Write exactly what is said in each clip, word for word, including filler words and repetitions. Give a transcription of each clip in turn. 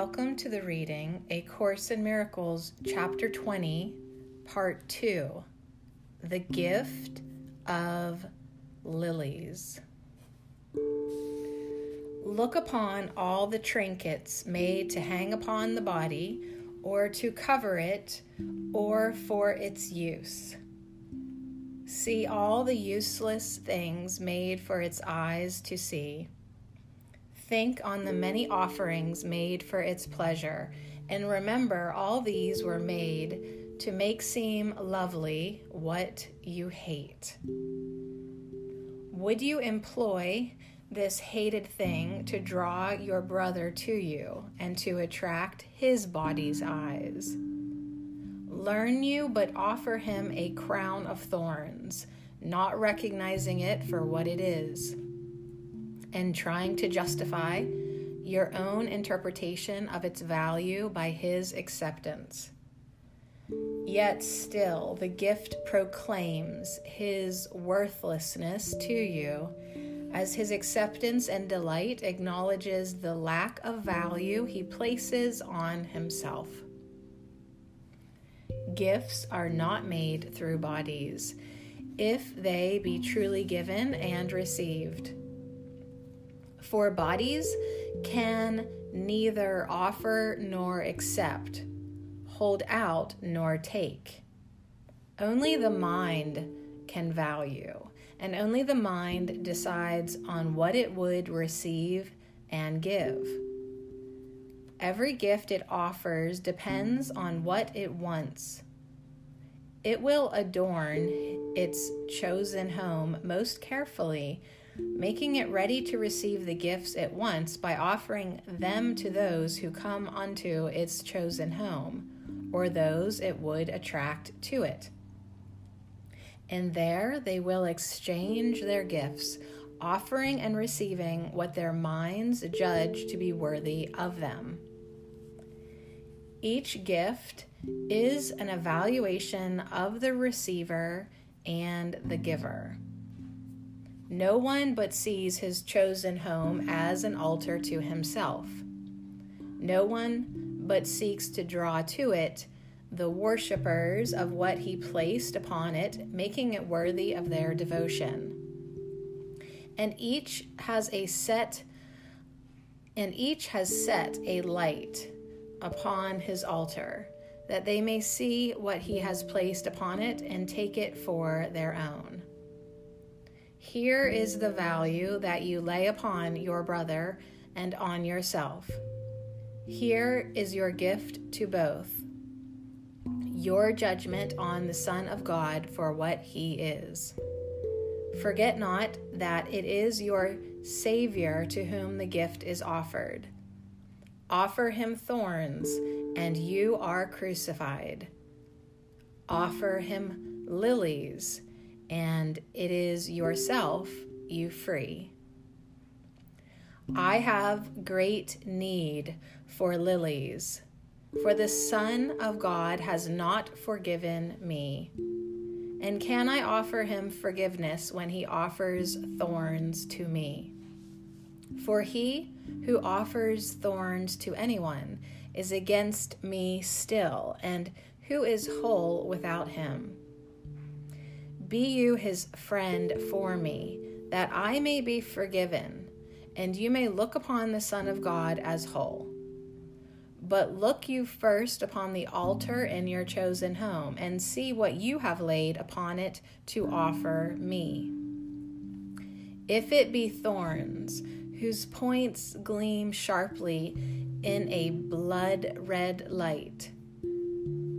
Welcome to the reading, A Course in Miracles, Chapter twenty, Part two, The Gift of Lilies. Look upon all the trinkets made to hang upon the body, or to cover it, or for its use. See all the useless things made for its eyes to see. Think on the many offerings made for its pleasure, and remember all these were made to make seem lovely what you hate. Would you employ this hated thing to draw your brother to you and to attract his body's eyes? Learn you but offer him a crown of thorns, not recognizing it for what it is, and trying to justify your own interpretation of its value by his acceptance. Yet still, the gift proclaims his worthlessness to you, as his acceptance and delight acknowledges the lack of value he places on himself. Gifts are not made through bodies, if they be truly given and received. For bodies can neither offer nor accept, hold out nor take. Only the mind can value, and only the mind decides on what it would receive and give. Every gift it offers depends on what it wants. It will adorn its chosen home most carefully, making it ready to receive the gifts it wants by offering them to those who come unto its chosen home, or those it would attract to it. And there they will exchange their gifts, offering and receiving what their minds judge to be worthy of them. Each gift is an evaluation of the receiver and the giver. No one but sees his chosen home as an altar to himself. No one but seeks to draw to it the worshipers of what he placed upon it, making it worthy of their devotion. And each has a set, and each has set a light upon his altar, that they may see what he has placed upon it and take it for their own. Here is the value that you lay upon your brother and on yourself. Here is your gift to both, your judgment on the Son of God for what he is. Forget not that it is your Savior to whom the gift is offered. Offer him thorns, and you are crucified. Offer him lilies, and it is yourself you free. I have great need for lilies, for the Son of God has not forgiven me. And can I offer him forgiveness when he offers thorns to me? For he who offers thorns to anyone is against me still, and who is whole without him? Be you his friend for me, that I may be forgiven, and you may look upon the Son of God as whole. But look you first upon the altar in your chosen home, and see what you have laid upon it to offer me. If it be thorns, whose points gleam sharply in a blood-red light,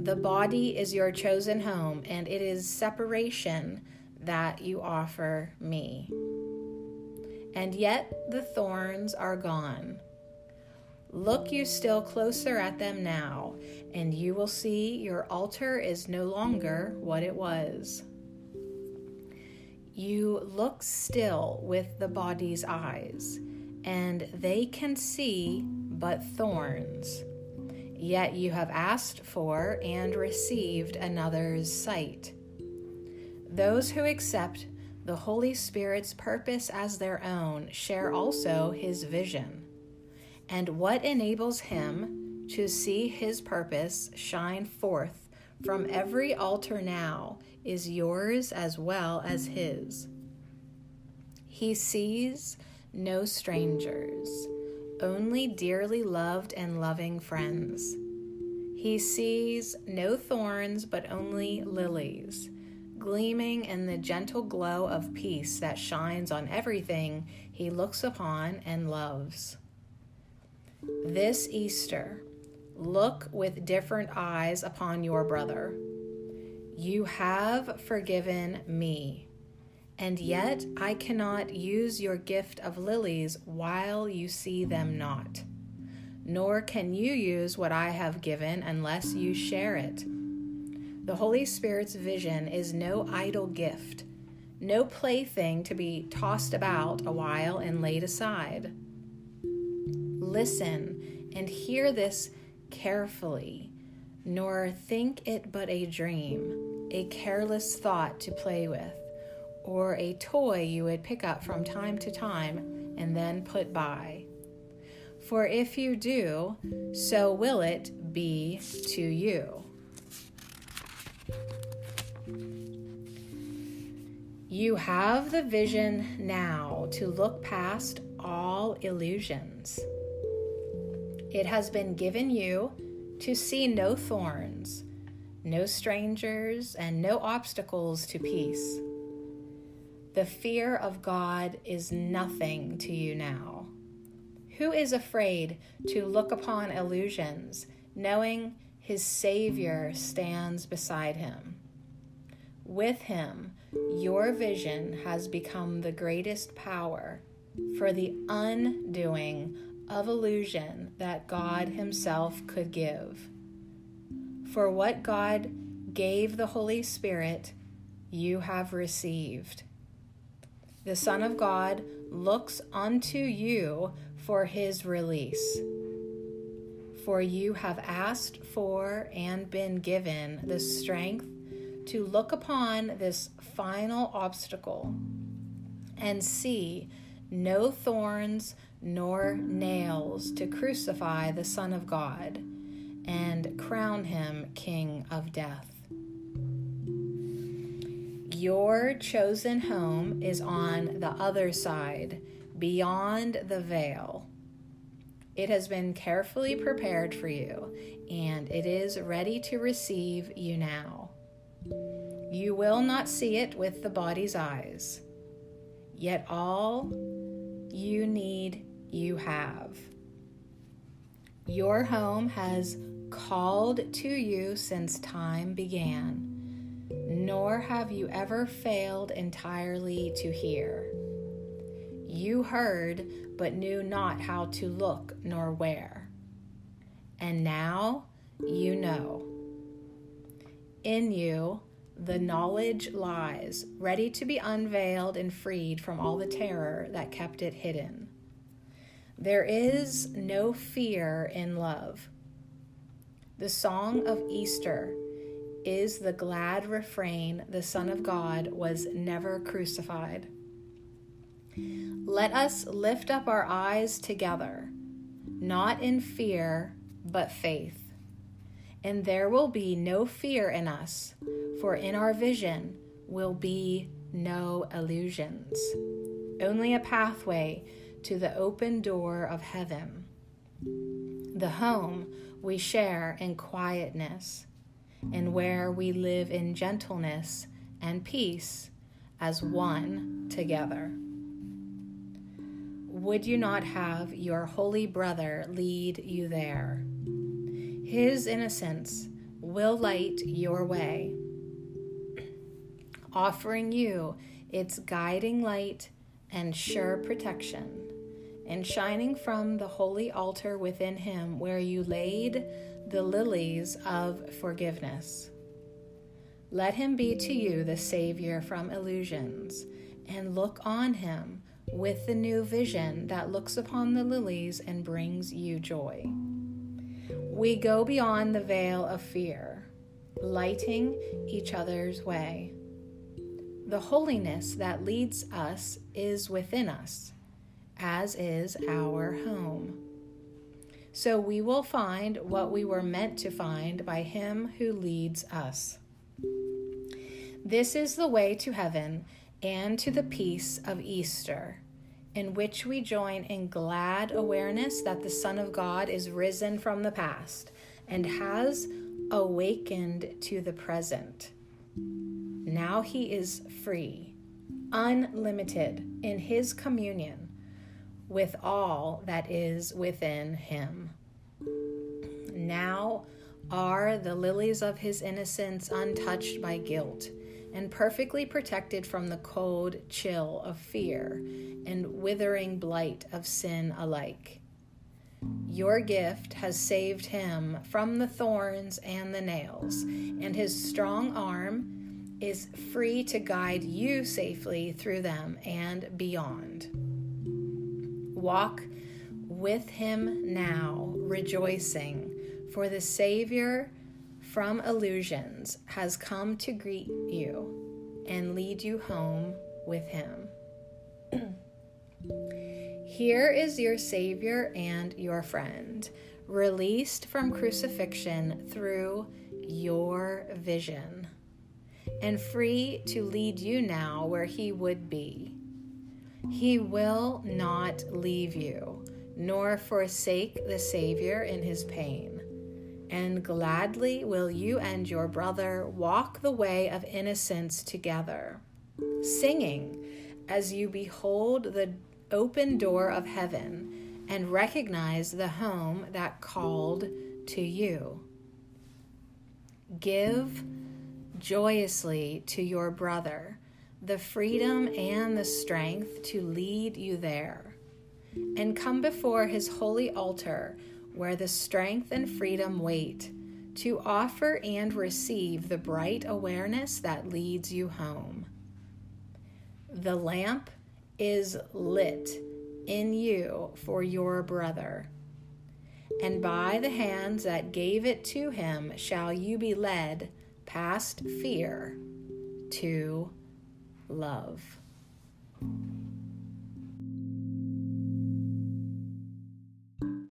the body is your chosen home, and it is separation that you offer me. And yet the thorns are gone. Look you still closer at them now, and you will see your altar is no longer what it was. You look still with the body's eyes, and they can see but thorns. Yet you have asked for and received another's sight. Those who accept the Holy Spirit's purpose as their own share also his vision, and what enables him to see his purpose shine forth from every altar now is yours as well as his. He sees no strangers, only dearly loved and loving friends. He sees no thorns but only lilies, gleaming in the gentle glow of peace that shines on everything he looks upon and loves. This Easter, look with different eyes upon your brother. You have forgiven me, and yet I cannot use your gift of lilies while you see them not. Nor can you use what I have given unless you share it. The Holy Spirit's vision is no idle gift, no plaything to be tossed about a while and laid aside. Listen and hear this carefully, nor think it but a dream, a careless thought to play with, or a toy you would pick up from time to time and then put by. For if you do, so will it be to you. You have the vision now to look past all illusions. It has been given you to see no thorns, no strangers, and no obstacles to peace. The fear of God is nothing to you now. Who is afraid to look upon illusions, knowing his Savior stands beside him? With him, your vision has become the greatest power for the undoing of illusion that God himself could give. For what God gave the Holy Spirit, you have received. The Son of God looks unto you for his release. For you have asked for and been given the strength to look upon this final obstacle and see no thorns nor nails to crucify the Son of God and crown him King of Death. Your chosen home is on the other side, beyond the veil. It has been carefully prepared for you, and it is ready to receive you now. You will not see it with the body's eyes, yet all you need you have. Your home has called to you since time began, nor have you ever failed entirely to hear. You heard, but knew not how to look nor where. And now you know. In you, the knowledge lies, ready to be unveiled and freed from all the terror that kept it hidden. There is no fear in love. The song of Easter is the glad refrain the Son of God was never crucified. Let us lift up our eyes together, not in fear, but faith. And there will be no fear in us, for in our vision will be no illusions, only a pathway to the open door of heaven, the home we share in quietness, and where we live in gentleness and peace as one together. Would you not have your holy brother lead you there? His innocence will light your way, offering you its guiding light and sure protection, and shining from the holy altar within him where you laid the lilies of forgiveness. Let him be to you the Savior from illusions, and look on him with the new vision that looks upon the lilies and brings you joy. We go beyond the veil of fear, lighting each other's way. The holiness that leads us is within us, as is our home. So we will find what we were meant to find by Him who leads us. This is the way to heaven and to the peace of Easter, in which we join in glad awareness that the Son of God is risen from the past and has awakened to the present. Now He is free, unlimited in His communion with all that is within Him. Now are the lilies of His innocence untouched by guilt and perfectly protected from the cold chill of fear and withering blight of sin alike. Your gift has saved Him from the thorns and the nails, and His strong arm is free to guide you safely through them and beyond. Walk with Him now, rejoicing, for the Savior from illusions has come to greet you and lead you home with Him. Here is your Savior and your friend, released from crucifixion through your vision, and free to lead you now where He would be. He will not leave you, nor forsake the Savior in His pain. And gladly will you and your brother walk the way of innocence together, singing as you behold the open door of heaven and recognize the home that called to you. Give joyously to your brother the freedom and the strength to lead you there, and come before His holy altar where the strength and freedom wait to offer and receive the bright awareness that leads you home. The lamp is lit in you for your brother, and by the hands that gave it to him shall you be led past fear to love.